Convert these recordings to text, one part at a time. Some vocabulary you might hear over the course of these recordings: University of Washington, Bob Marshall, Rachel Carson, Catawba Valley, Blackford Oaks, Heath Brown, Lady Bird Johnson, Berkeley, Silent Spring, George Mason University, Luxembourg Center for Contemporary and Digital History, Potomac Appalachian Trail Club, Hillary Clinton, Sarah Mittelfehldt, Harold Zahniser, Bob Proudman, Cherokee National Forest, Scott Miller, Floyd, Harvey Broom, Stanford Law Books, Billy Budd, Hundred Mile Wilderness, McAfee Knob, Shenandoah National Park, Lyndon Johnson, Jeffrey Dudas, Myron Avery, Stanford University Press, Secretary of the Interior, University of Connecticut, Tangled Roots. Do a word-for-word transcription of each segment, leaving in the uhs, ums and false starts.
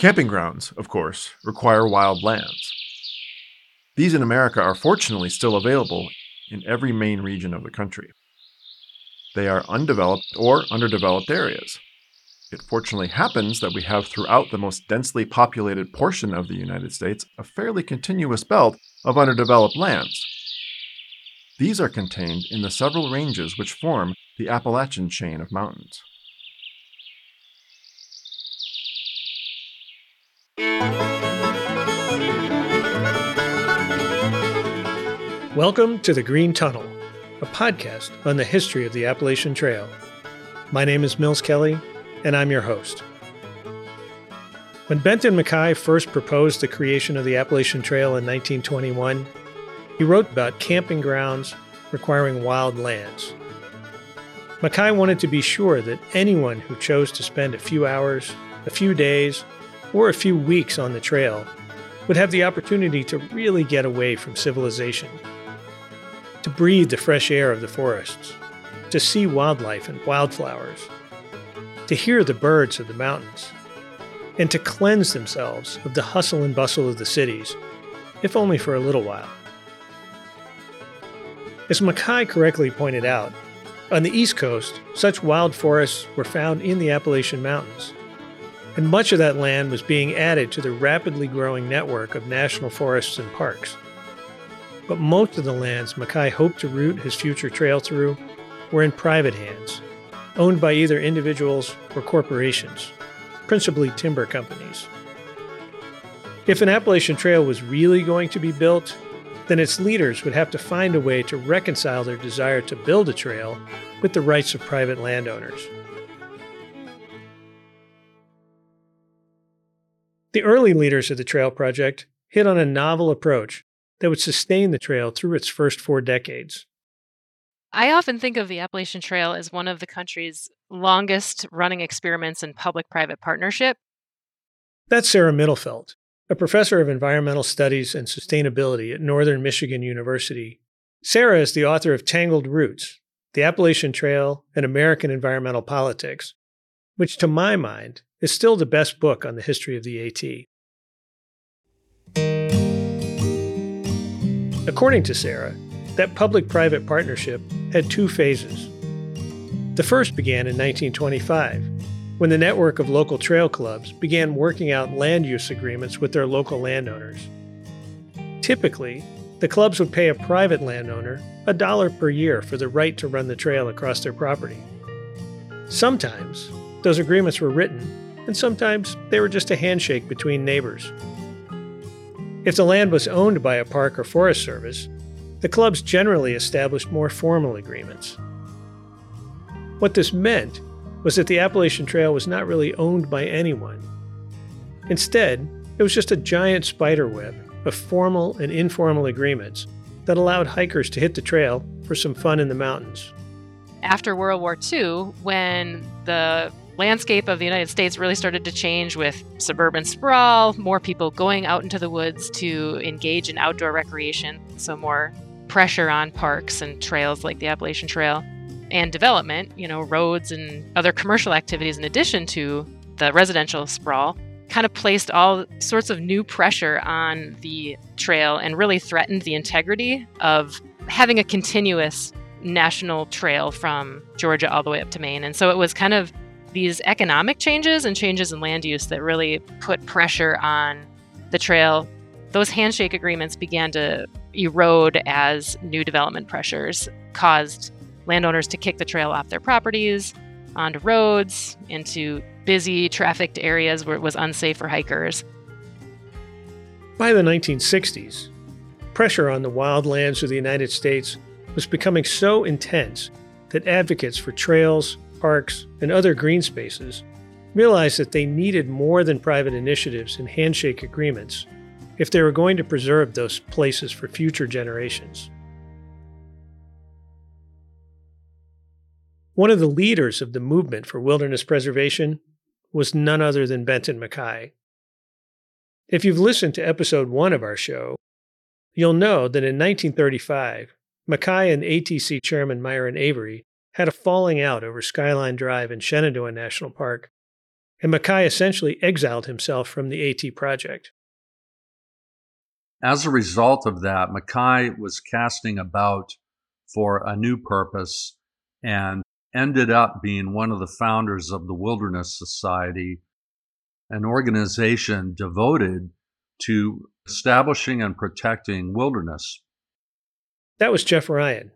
Camping grounds, of course, require wild lands. These in America are fortunately still available in every main region of the country. They are undeveloped or underdeveloped areas. It fortunately happens that we have throughout the most densely populated portion of the United States a fairly continuous belt of underdeveloped lands. These are contained in the several ranges which form the Appalachian chain of mountains. Welcome to The Green Tunnel, a podcast on the history of the Appalachian Trail. My name is Mills Kelly, and I'm your host. When Benton MacKaye first proposed the creation of the Appalachian Trail in nineteen twenty-one, he wrote about camping grounds requiring wild lands. MacKaye wanted to be sure that anyone who chose to spend a few hours, a few days, or a few weeks on the trail would have the opportunity to really get away from civilization, to breathe the fresh air of the forests, to see wildlife and wildflowers, to hear the birds of the mountains, and to cleanse themselves of the hustle and bustle of the cities, if only for a little while. As MacKaye correctly pointed out, on the East Coast, such wild forests were found in the Appalachian Mountains, and much of that land was being added to the rapidly growing network of national forests and parks. But most of the lands MacKaye hoped to route his future trail through were in private hands, owned by either individuals or corporations, principally timber companies. If an Appalachian Trail was really going to be built, then its leaders would have to find a way to reconcile their desire to build a trail with the rights of private landowners. The early leaders of the trail project hit on a novel approach that would sustain the trail through its first four decades. I often think of the Appalachian Trail as one of the country's longest running experiments in public-private partnership. That's Sarah Mittelfehldt, a professor of environmental studies and sustainability at Northern Michigan University. Sarah is the author of Tangled Roots, The Appalachian Trail and American Environmental Politics, which to my mind is still the best book on the history of the A T. According to Sarah, that public-private partnership had two phases. The first began in nineteen twenty-five, when the network of local trail clubs began working out land use agreements with their local landowners. Typically, the clubs would pay a private landowner a dollar per year for the right to run the trail across their property. Sometimes, those agreements were written, and sometimes they were just a handshake between neighbors. If the land was owned by a park or forest service, the clubs generally established more formal agreements. What this meant was that the Appalachian Trail was not really owned by anyone. Instead, it was just a giant spider web of formal and informal agreements that allowed hikers to hit the trail for some fun in the mountains. After World War Two, when the landscape of the United States really started to change with suburban sprawl, more people going out into the woods to engage in outdoor recreation, so more pressure on parks and trails like the Appalachian Trail, and development, you know, roads and other commercial activities in addition to the residential sprawl, kind of placed all sorts of new pressure on the trail and really threatened the integrity of having a continuous national trail from Georgia all the way up to Maine. And so it was kind of these economic changes and changes in land use that really put pressure on the trail. Those handshake agreements began to erode as new development pressures caused landowners to kick the trail off their properties, onto roads, into busy, trafficked areas where it was unsafe for hikers. By the nineteen sixties, pressure on the wildlands of the United States was becoming so intense that advocates for trails, parks, and other green spaces realized that they needed more than private initiatives and handshake agreements if they were going to preserve those places for future generations. One of the leaders of the movement for wilderness preservation was none other than Benton MacKaye. If you've listened to episode one of our show, you'll know that in nineteen thirty-five, MacKaye and A T C chairman Myron Avery had a falling out over Skyline Drive in Shenandoah National Park and MacKaye essentially exiled himself from the AT project. As a result of that, MacKaye was casting about for a new purpose and ended up being one of the founders of the Wilderness Society, an organization devoted to establishing and protecting wilderness. That was Jeff Ryan,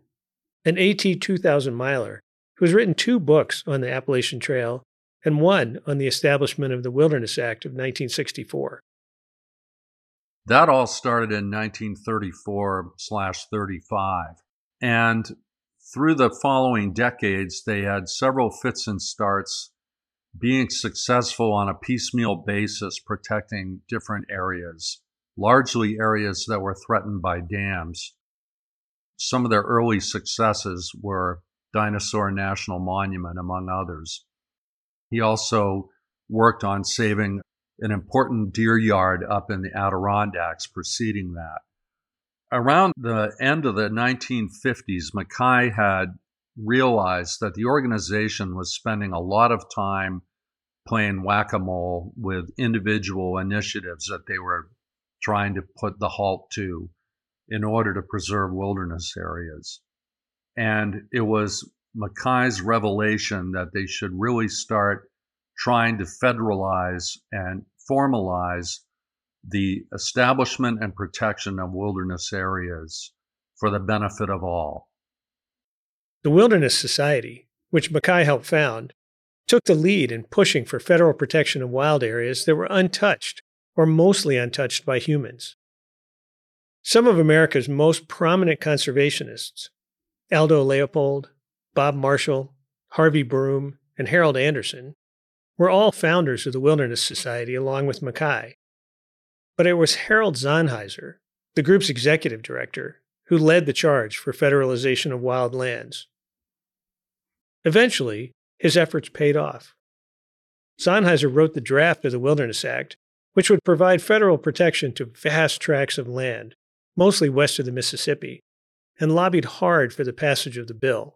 an AT two thousand miler who has written two books on the Appalachian Trail and one on the establishment of the Wilderness Act of nineteen sixty-four. That all started in nineteen thirty-four thirty-five, and through the following decades, they had several fits and starts, being successful on a piecemeal basis, protecting different areas, largely areas that were threatened by dams. Some of their early successes were Dinosaur National Monument, among others. He also worked on saving an important deer yard up in the Adirondacks preceding that. Around the end of the nineteen fifties, MacKaye had realized that the organization was spending a lot of time playing whack-a-mole with individual initiatives that they were trying to put the halt to in order to preserve wilderness areas. And it was MacKaye's revelation that they should really start trying to federalize and formalize the establishment and protection of wilderness areas for the benefit of all. The Wilderness Society, which MacKaye helped found, took the lead in pushing for federal protection of wild areas that were untouched or mostly untouched by humans. Some of America's most prominent conservationists, Aldo Leopold, Bob Marshall, Harvey Broom, and Harold Anderson, were all founders of the Wilderness Society along with MacKaye. But it was Harold Zahniser, the group's executive director, who led the charge for federalization of wild lands. Eventually, his efforts paid off. Zahniser wrote the draft of the Wilderness Act, which would provide federal protection to vast tracts of land, mostly west of the Mississippi, and lobbied hard for the passage of the bill.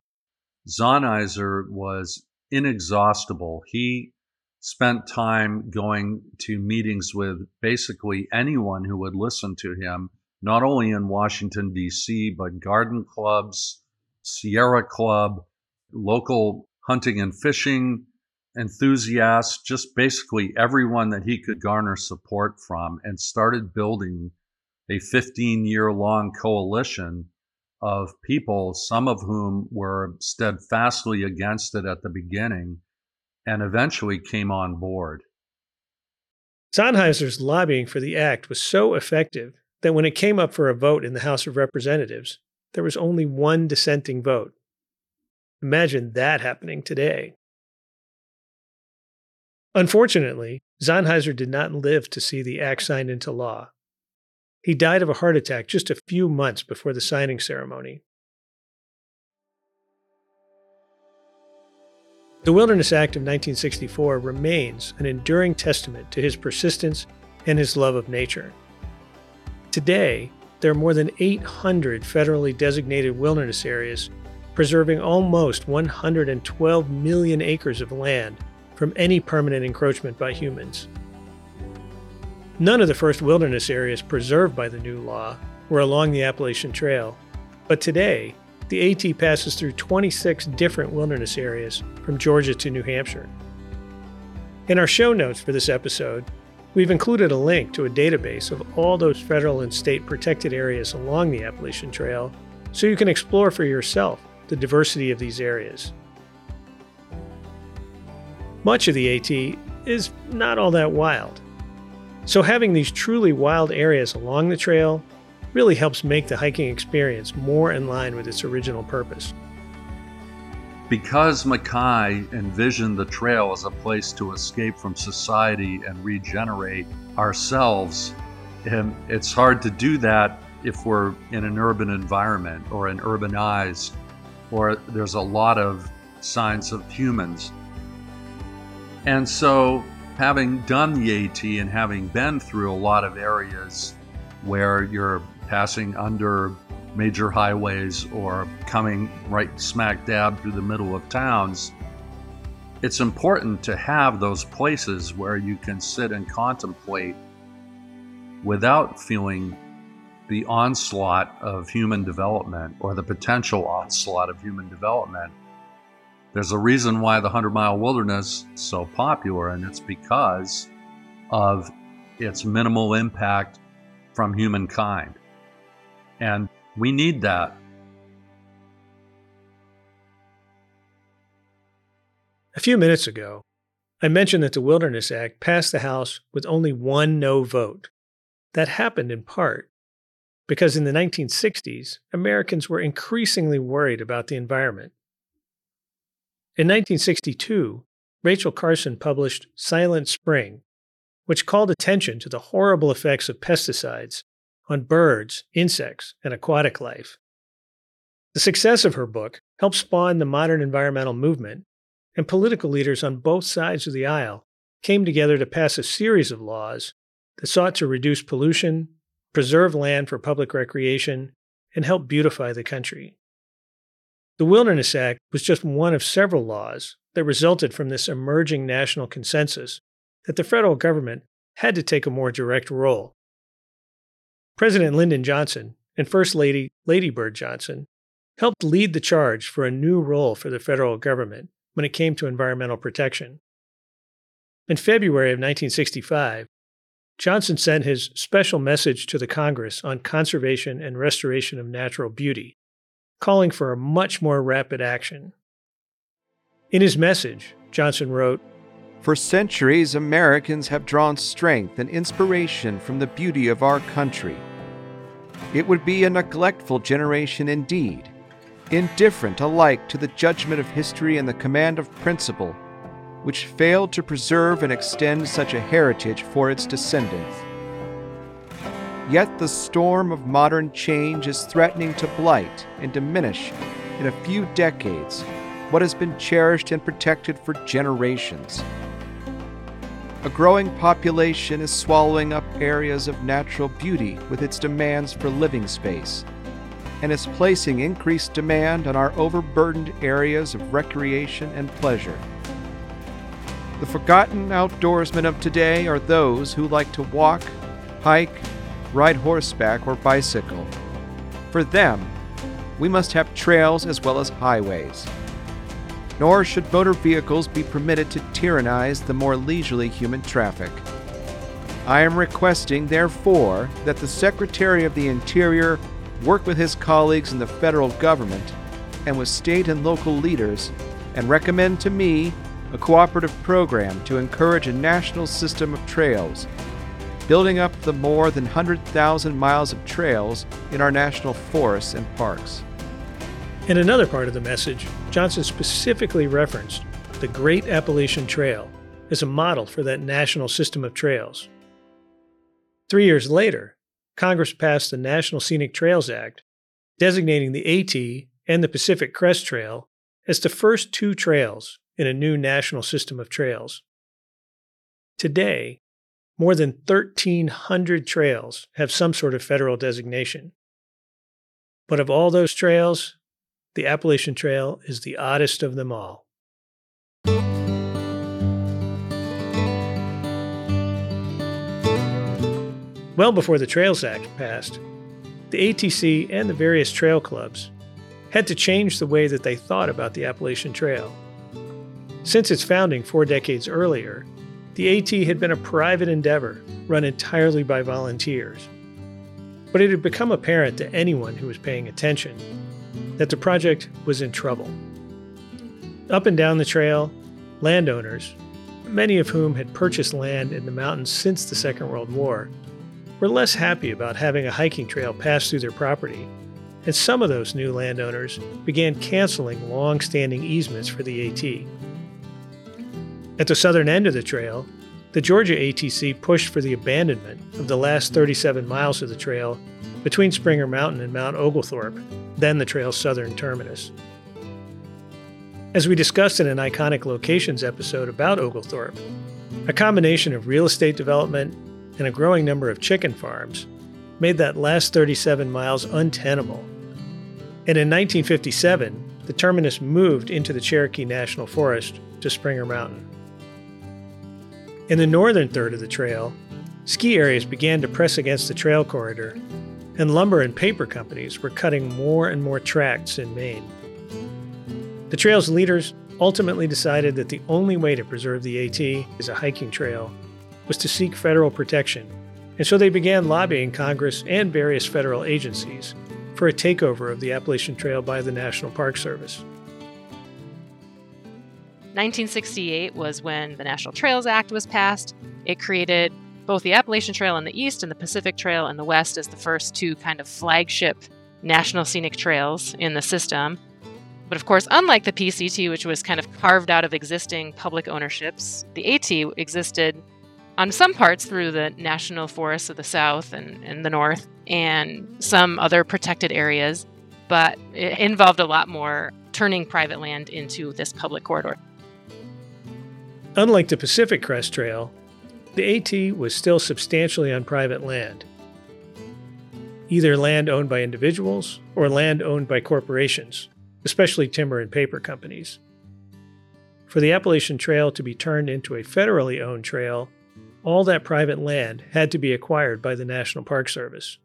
Zahniser was inexhaustible. He spent time going to meetings with basically anyone who would listen to him, not only in Washington, D C, but garden clubs, Sierra Club, local hunting and fishing enthusiasts, just basically everyone that he could garner support from, and started building a fifteen-year-long coalition of people, some of whom were steadfastly against it at the beginning, and eventually came on board. Zahniser's lobbying for the act was so effective that when it came up for a vote in the House of Representatives, there was only one dissenting vote. Imagine that happening today. Unfortunately, Zahniser did not live to see the act signed into law. He died of a heart attack just a few months before the signing ceremony. The Wilderness Act of nineteen sixty-four remains an enduring testament to his persistence and his love of nature. Today, there are more than eight hundred federally designated wilderness areas, preserving almost one hundred twelve million acres of land from any permanent encroachment by humans. None of the first wilderness areas preserved by the new law were along the Appalachian Trail, but today, the AT passes through twenty-six different wilderness areas from Georgia to New Hampshire. In our show notes for this episode, we've included a link to a database of all those federal and state protected areas along the Appalachian Trail so you can explore for yourself the diversity of these areas. Much of the AT is not all that wild, so having these truly wild areas along the trail really helps make the hiking experience more in line with its original purpose. Because MacKaye envisioned the trail as a place to escape from society and regenerate ourselves, and it's hard to do that if we're in an urban environment or an urbanized, or there's a lot of signs of humans. And so, having done the AT and having been through a lot of areas where you're passing under major highways or coming right smack dab through the middle of towns, it's important to have those places where you can sit and contemplate without feeling the onslaught of human development or the potential onslaught of human development. There's a reason why the Hundred Mile Wilderness is so popular, and it's because of its minimal impact from humankind. And we need that. A few minutes ago, I mentioned that the Wilderness Act passed the House with only one no vote. That happened in part because in the nineteen sixties, Americans were increasingly worried about the environment. In nineteen sixty-two, Rachel Carson published Silent Spring, which called attention to the horrible effects of pesticides on birds, insects, and aquatic life. The success of her book helped spawn the modern environmental movement, and political leaders on both sides of the aisle came together to pass a series of laws that sought to reduce pollution, preserve land for public recreation, and help beautify the country. The Wilderness Act was just one of several laws that resulted from this emerging national consensus that the federal government had to take a more direct role. President Lyndon Johnson and First Lady Lady Bird Johnson helped lead the charge for a new role for the federal government when it came to environmental protection. In February of nineteen sixty-five, Johnson sent his special message to the Congress on conservation and restoration of natural beauty, calling for a much more rapid action. In his message, Johnson wrote, "For centuries, Americans have drawn strength and inspiration from the beauty of our country. It would be a neglectful generation indeed, indifferent alike to the judgment of history and the command of principle, which failed to preserve and extend such a heritage for its descendants. Yet the storm of modern change is threatening to blight and diminish in a few decades what has been cherished and protected for generations. A growing population is swallowing up areas of natural beauty with its demands for living space, and is placing increased demand on our overburdened areas of recreation and pleasure. The forgotten outdoorsmen of today are those who like to walk, hike, ride horseback, or bicycle. For them, we must have trails as well as highways. Nor should motor vehicles be permitted to tyrannize the more leisurely human traffic. I am requesting, therefore, that the Secretary of the Interior work with his colleagues in the federal government and with state and local leaders, and recommend to me a cooperative program to encourage a national system of trails, building up the more than one hundred thousand miles of trails in our national forests and parks." In another part of the message, Johnson specifically referenced the Great Appalachian Trail as a model for that national system of trails. Three years later, Congress passed the National Scenic Trails Act, designating the AT and the Pacific Crest Trail as the first two trails in a new national system of trails. Today, more than thirteen hundred trails have some sort of federal designation. But of all those trails, the Appalachian Trail is the oddest of them all. Well before the Trails Act passed, the A T C and the various trail clubs had to change the way that they thought about the Appalachian Trail. Since its founding four decades earlier, the AT had been a private endeavor run entirely by volunteers. But it had become apparent to anyone who was paying attention that the project was in trouble. Up and down the trail, landowners, many of whom had purchased land in the mountains since the Second World War, were less happy about having a hiking trail pass through their property, and some of those new landowners began canceling long-standing easements for the AT. At the southern end of the trail, the Georgia A T C pushed for the abandonment of the last thirty-seven miles of the trail between Springer Mountain and Mount Oglethorpe, then the trail's southern terminus. As we discussed in an Iconic Locations episode about Oglethorpe, a combination of real estate development and a growing number of chicken farms made that last thirty-seven miles untenable. And in nineteen fifty-seven, the terminus moved into the Cherokee National Forest to Springer Mountain. In the northern third of the trail, ski areas began to press against the trail corridor, and lumber and paper companies were cutting more and more tracts in Maine. The trail's leaders ultimately decided that the only way to preserve the AT as a hiking trail was to seek federal protection, and so they began lobbying Congress and various federal agencies for a takeover of the Appalachian Trail by the National Park Service. nineteen sixty-eight was when the National Trails Act was passed. It created both the Appalachian Trail in the east and the Pacific Trail in the west as the first two kind of flagship national scenic trails in the system. But of course, unlike the P C T, which was kind of carved out of existing public ownerships, the AT existed on some parts through the national forests of the south and, and the north and some other protected areas, but it involved a lot more turning private land into this public corridor. Unlike the Pacific Crest Trail, the AT was still substantially on private land, either land owned by individuals or land owned by corporations, especially timber and paper companies. For the Appalachian Trail to be turned into a federally owned trail, all that private land had to be acquired by the National Park Service.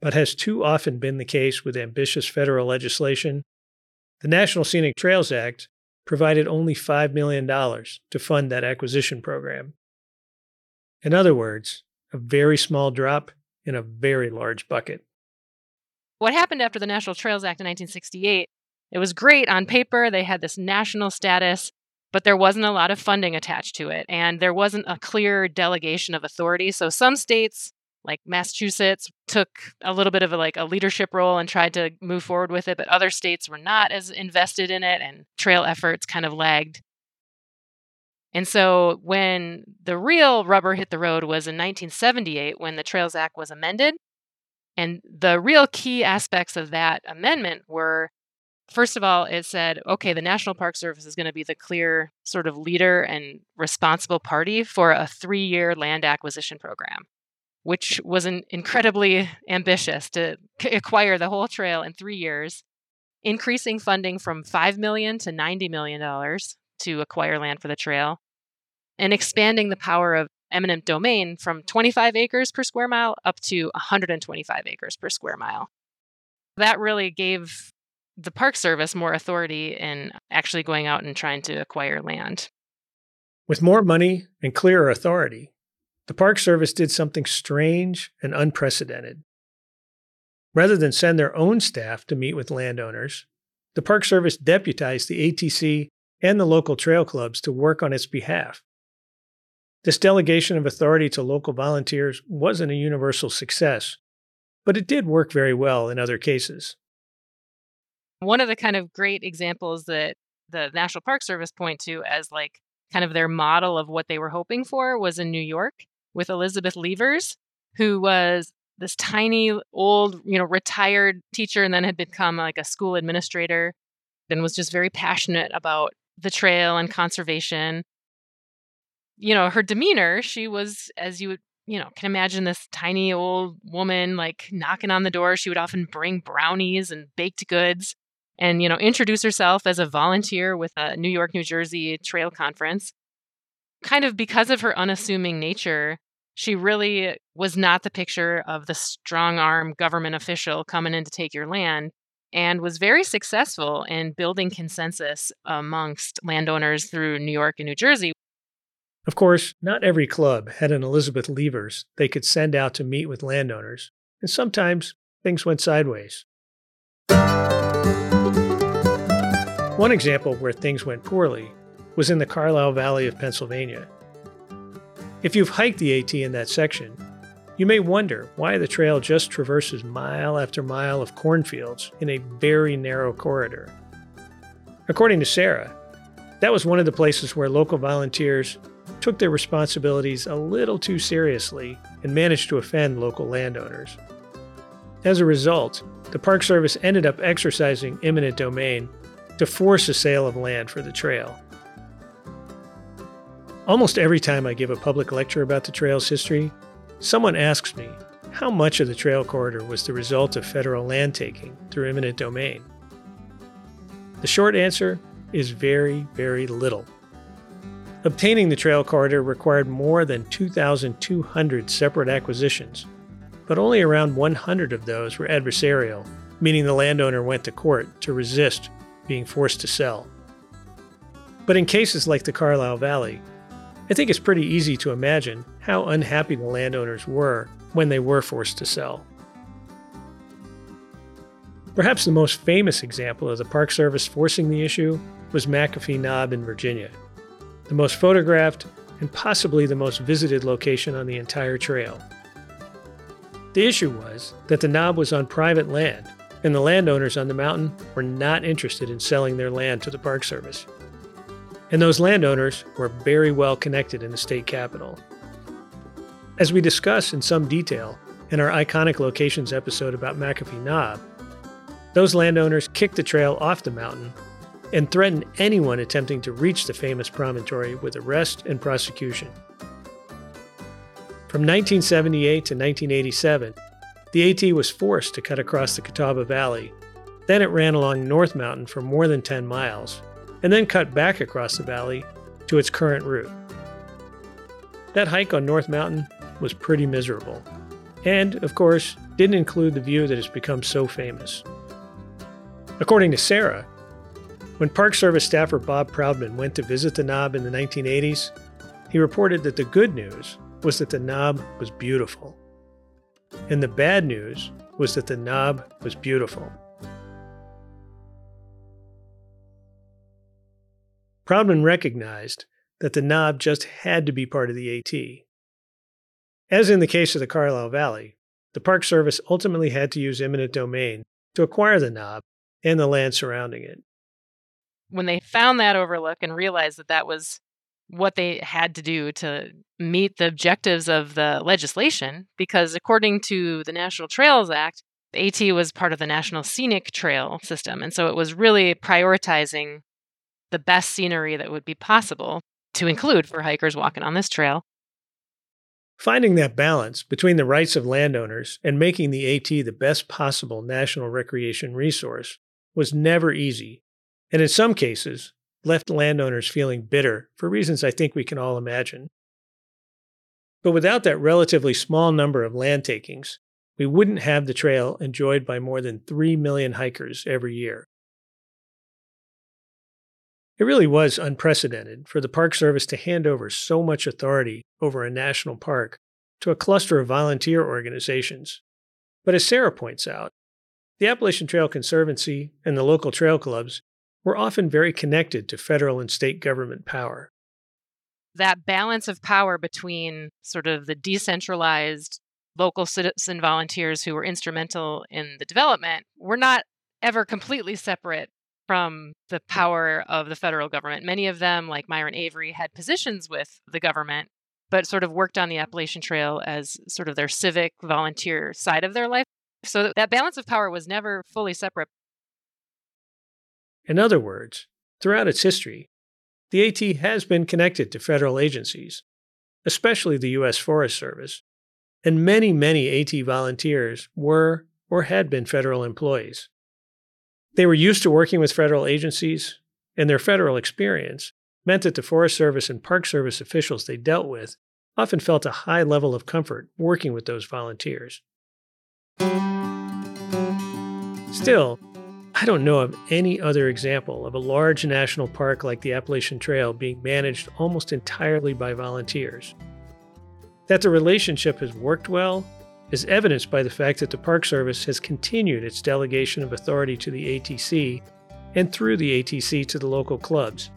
But as too often been the case with ambitious federal legislation, the National Scenic Trails Act provided only five million dollars to fund that acquisition program. In other words, a very small drop in a very large bucket. What happened after the National Trails Act in nineteen sixty-eight, it was great on paper. They had this national status, but there wasn't a lot of funding attached to it, and there wasn't a clear delegation of authority. So some states, like Massachusetts, took a little bit of a, like a leadership role and tried to move forward with it, but other states were not as invested in it, and trail efforts kind of lagged. And so when the real rubber hit the road was in nineteen seventy-eight, when the Trails Act was amended. And the real key aspects of that amendment were, first of all, it said, okay, the National Park Service is going to be the clear sort of leader and responsible party for a three-year land acquisition program, which was an incredibly ambitious to c- acquire the whole trail in three years, increasing funding from five million dollars to ninety million dollars to acquire land for the trail, and expanding the power of eminent domain from twenty-five acres per square mile up to one hundred twenty-five acres per square mile. That really gave the Park Service more authority in actually going out and trying to acquire land. With more money and clearer authority, the Park Service did something strange and unprecedented. Rather than send their own staff to meet with landowners, the Park Service deputized the A T C and the local trail clubs to work on its behalf. This delegation of authority to local volunteers wasn't a universal success, but it did work very well in other cases. One of the kind of great examples that the National Park Service point to as like kind of their model of what they were hoping for was in New York with Elizabeth Levers, who was this tiny old, you know, retired teacher and then had become like a school administrator and was just very passionate about the trail and conservation. You know, her demeanor, she was, as you would, you know, can imagine this tiny old woman, like knocking on the door. She would often bring brownies and baked goods and, you know, introduce herself as a volunteer with a New York, New Jersey trail conference. Kind of because of her unassuming nature, she really was not the picture of the strong-arm government official coming in to take your land, and was very successful in building consensus amongst landowners through New York and New Jersey. Of course, not every club had an Elizabeth Levers they could send out to meet with landowners, and sometimes things went sideways. One example where things went poorly was in the Carlisle Valley of Pennsylvania. If you've hiked the AT in that section, you may wonder why the trail just traverses mile after mile of cornfields in a very narrow corridor. According to Sarah, that was one of the places where local volunteers took their responsibilities a little too seriously and managed to offend local landowners. As a result, the Park Service ended up exercising eminent domain to force a sale of land for the trail. Almost every time I give a public lecture about the trail's history, someone asks me, how much of the trail corridor was the result of federal land taking through eminent domain? The short answer is very, very little. Obtaining the trail corridor required more than two thousand two hundred separate acquisitions, but only around one hundred of those were adversarial, meaning the landowner went to court to resist being forced to sell. But in cases like the Carlisle Valley, I think it's pretty easy to imagine how unhappy the landowners were when they were forced to sell. Perhaps the most famous example of the Park Service forcing the issue was McAfee Knob in Virginia, the most photographed and possibly the most visited location on the entire trail. The issue was that the knob was on private land, and the landowners on the mountain were not interested in selling their land to the Park Service. And those landowners were very well connected in the state capital. As we discuss in some detail in our Iconic Locations episode about McAfee Knob, those landowners kicked the trail off the mountain and threatened anyone attempting to reach the famous promontory with arrest and prosecution. From nineteen seventy-eight to nineteen eighty-seven, the AT was forced to cut across the Catawba Valley. Then it ran along North Mountain for more than ten miles, and then cut back across the valley to its current route. That hike on North Mountain was pretty miserable, and, of course, didn't include the view that has become so famous. According to Sarah, when Park Service staffer Bob Proudman went to visit the knob in the nineteen eighties, he reported that the good news was that the knob was beautiful. And the bad news was that the knob was beautiful. Proudman recognized that the knob just had to be part of the AT. As in the case of the Carlisle Valley, the Park Service ultimately had to use eminent domain to acquire the knob and the land surrounding it. When they found that overlook and realized that that was what they had to do to meet the objectives of the legislation, because according to the National Trails Act, the AT was part of the National Scenic Trail system. And so it was really prioritizing the best scenery that would be possible to include for hikers walking on this trail. Finding that balance between the rights of landowners and making the AT the best possible national recreation resource was never easy, and in some cases, left landowners feeling bitter for reasons I think we can all imagine. But without that relatively small number of land takings, we wouldn't have the trail enjoyed by more than three million hikers every year. It really was unprecedented for the Park Service to hand over so much authority over a national park to a cluster of volunteer organizations. But as Sarah points out, the Appalachian Trail Conservancy and the local trail clubs were often very connected to federal and state government power. That balance of power between sort of the decentralized local citizen volunteers who were instrumental in the development were not ever completely separate from the power of the federal government. Many of them, like Myron Avery, had positions with the government, but sort of worked on the Appalachian Trail as sort of their civic volunteer side of their life. So that balance of power was never fully separate. In other words, throughout its history, the AT has been connected to federal agencies, especially the U S Forest Service, and many, many AT volunteers were or had been federal employees. They were used to working with federal agencies, and their federal experience meant that the Forest Service and Park Service officials they dealt with often felt a high level of comfort working with those volunteers. Still, I don't know of any other example of a large national park like the Appalachian Trail being managed almost entirely by volunteers. That the relationship has worked well is evidenced by the fact that the Park Service has continued its delegation of authority to the A T C and through the A T C to the local clubs.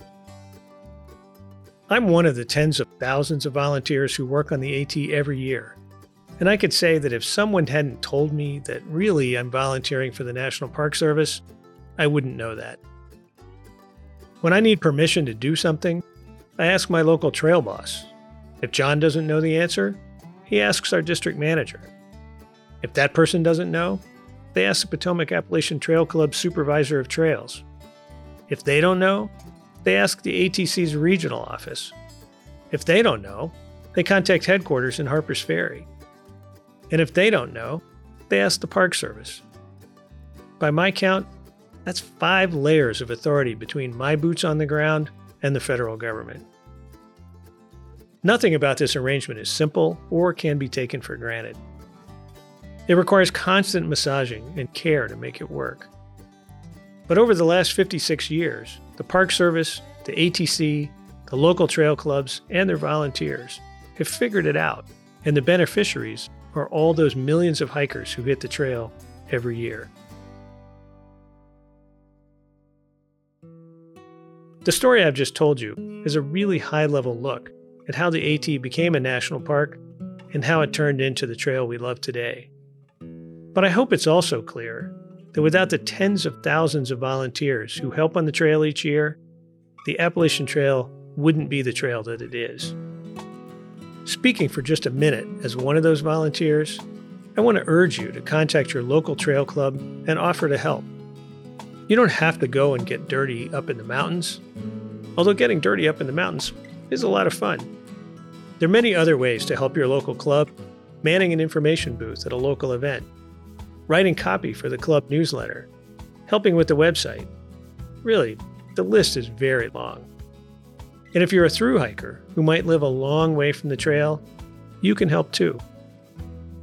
I'm one of the tens of thousands of volunteers who work on the AT every year. And I could say that if someone hadn't told me that really I'm volunteering for the National Park Service, I wouldn't know that. When I need permission to do something, I ask my local trail boss. If John doesn't know the answer, he asks our district manager. If that person doesn't know, they ask the Potomac Appalachian Trail Club Supervisor of Trails. If they don't know, they ask the A T C's regional office. If they don't know, they contact headquarters in Harpers Ferry. And if they don't know, they ask the Park Service. By my count, that's five layers of authority between my boots on the ground and the federal government. Nothing about this arrangement is simple or can be taken for granted. It requires constant massaging and care to make it work. But over the last fifty-six years, the Park Service, the A T C, the local trail clubs, and their volunteers have figured it out, and the beneficiaries are all those millions of hikers who hit the trail every year. The story I've just told you is a really high-level look at how the AT became a national park and how it turned into the trail we love today. But I hope it's also clear that without the tens of thousands of volunteers who help on the trail each year, the Appalachian Trail wouldn't be the trail that it is. Speaking for just a minute as one of those volunteers, I want to urge you to contact your local trail club and offer to help. You don't have to go and get dirty up in the mountains, although getting dirty up in the mountains is a lot of fun. There are many other ways to help your local club: manning an information booth at a local event, writing copy for the club newsletter, helping with the website. Really, the list is very long. And if you're a thru hiker who might live a long way from the trail, you can help too.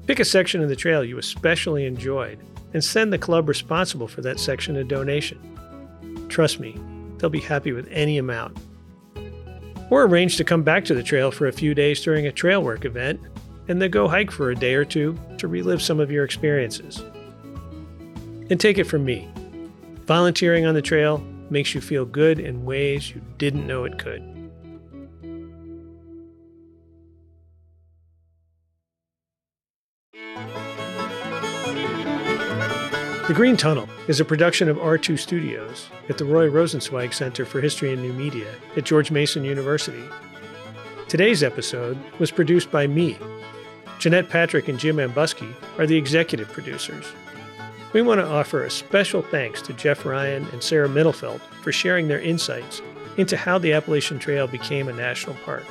Pick a section of the trail you especially enjoyed and send the club responsible for that section a donation. Trust me, they'll be happy with any amount. Or arrange to come back to the trail for a few days during a trail work event and then go hike for a day or two to relive some of your experiences. And take it from me, volunteering on the trail makes you feel good in ways you didn't know it could. The Green Tunnel is a production of R two Studios at the Roy Rosenzweig Center for History and New Media at George Mason University. Today's episode was produced by me. Jeanette Patrick and Jim Ambusky are the executive producers. We want to offer a special thanks to Jeff Ryan and Sarah Mittelfehldt for sharing their insights into how the Appalachian Trail became a national park.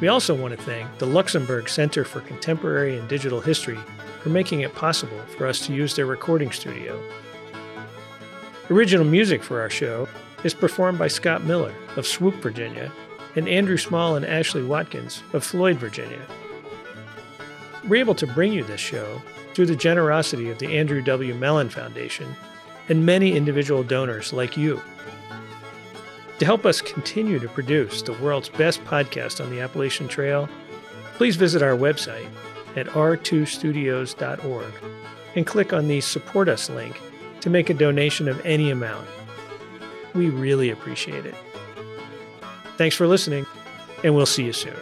We also want to thank the Luxembourg Center for Contemporary and Digital History for making it possible for us to use their recording studio. Original music for our show is performed by Scott Miller of Swoop, Virginia, and Andrew Small and Ashley Watkins of Floyd, Virginia. We're able to bring you this show through the generosity of the Andrew W. Mellon Foundation and many individual donors like you. To help us continue to produce the world's best podcast on the Appalachian Trail, please visit our website at r two studios dot org and click on the Support Us link to make a donation of any amount. We really appreciate it. Thanks for listening, and we'll see you soon.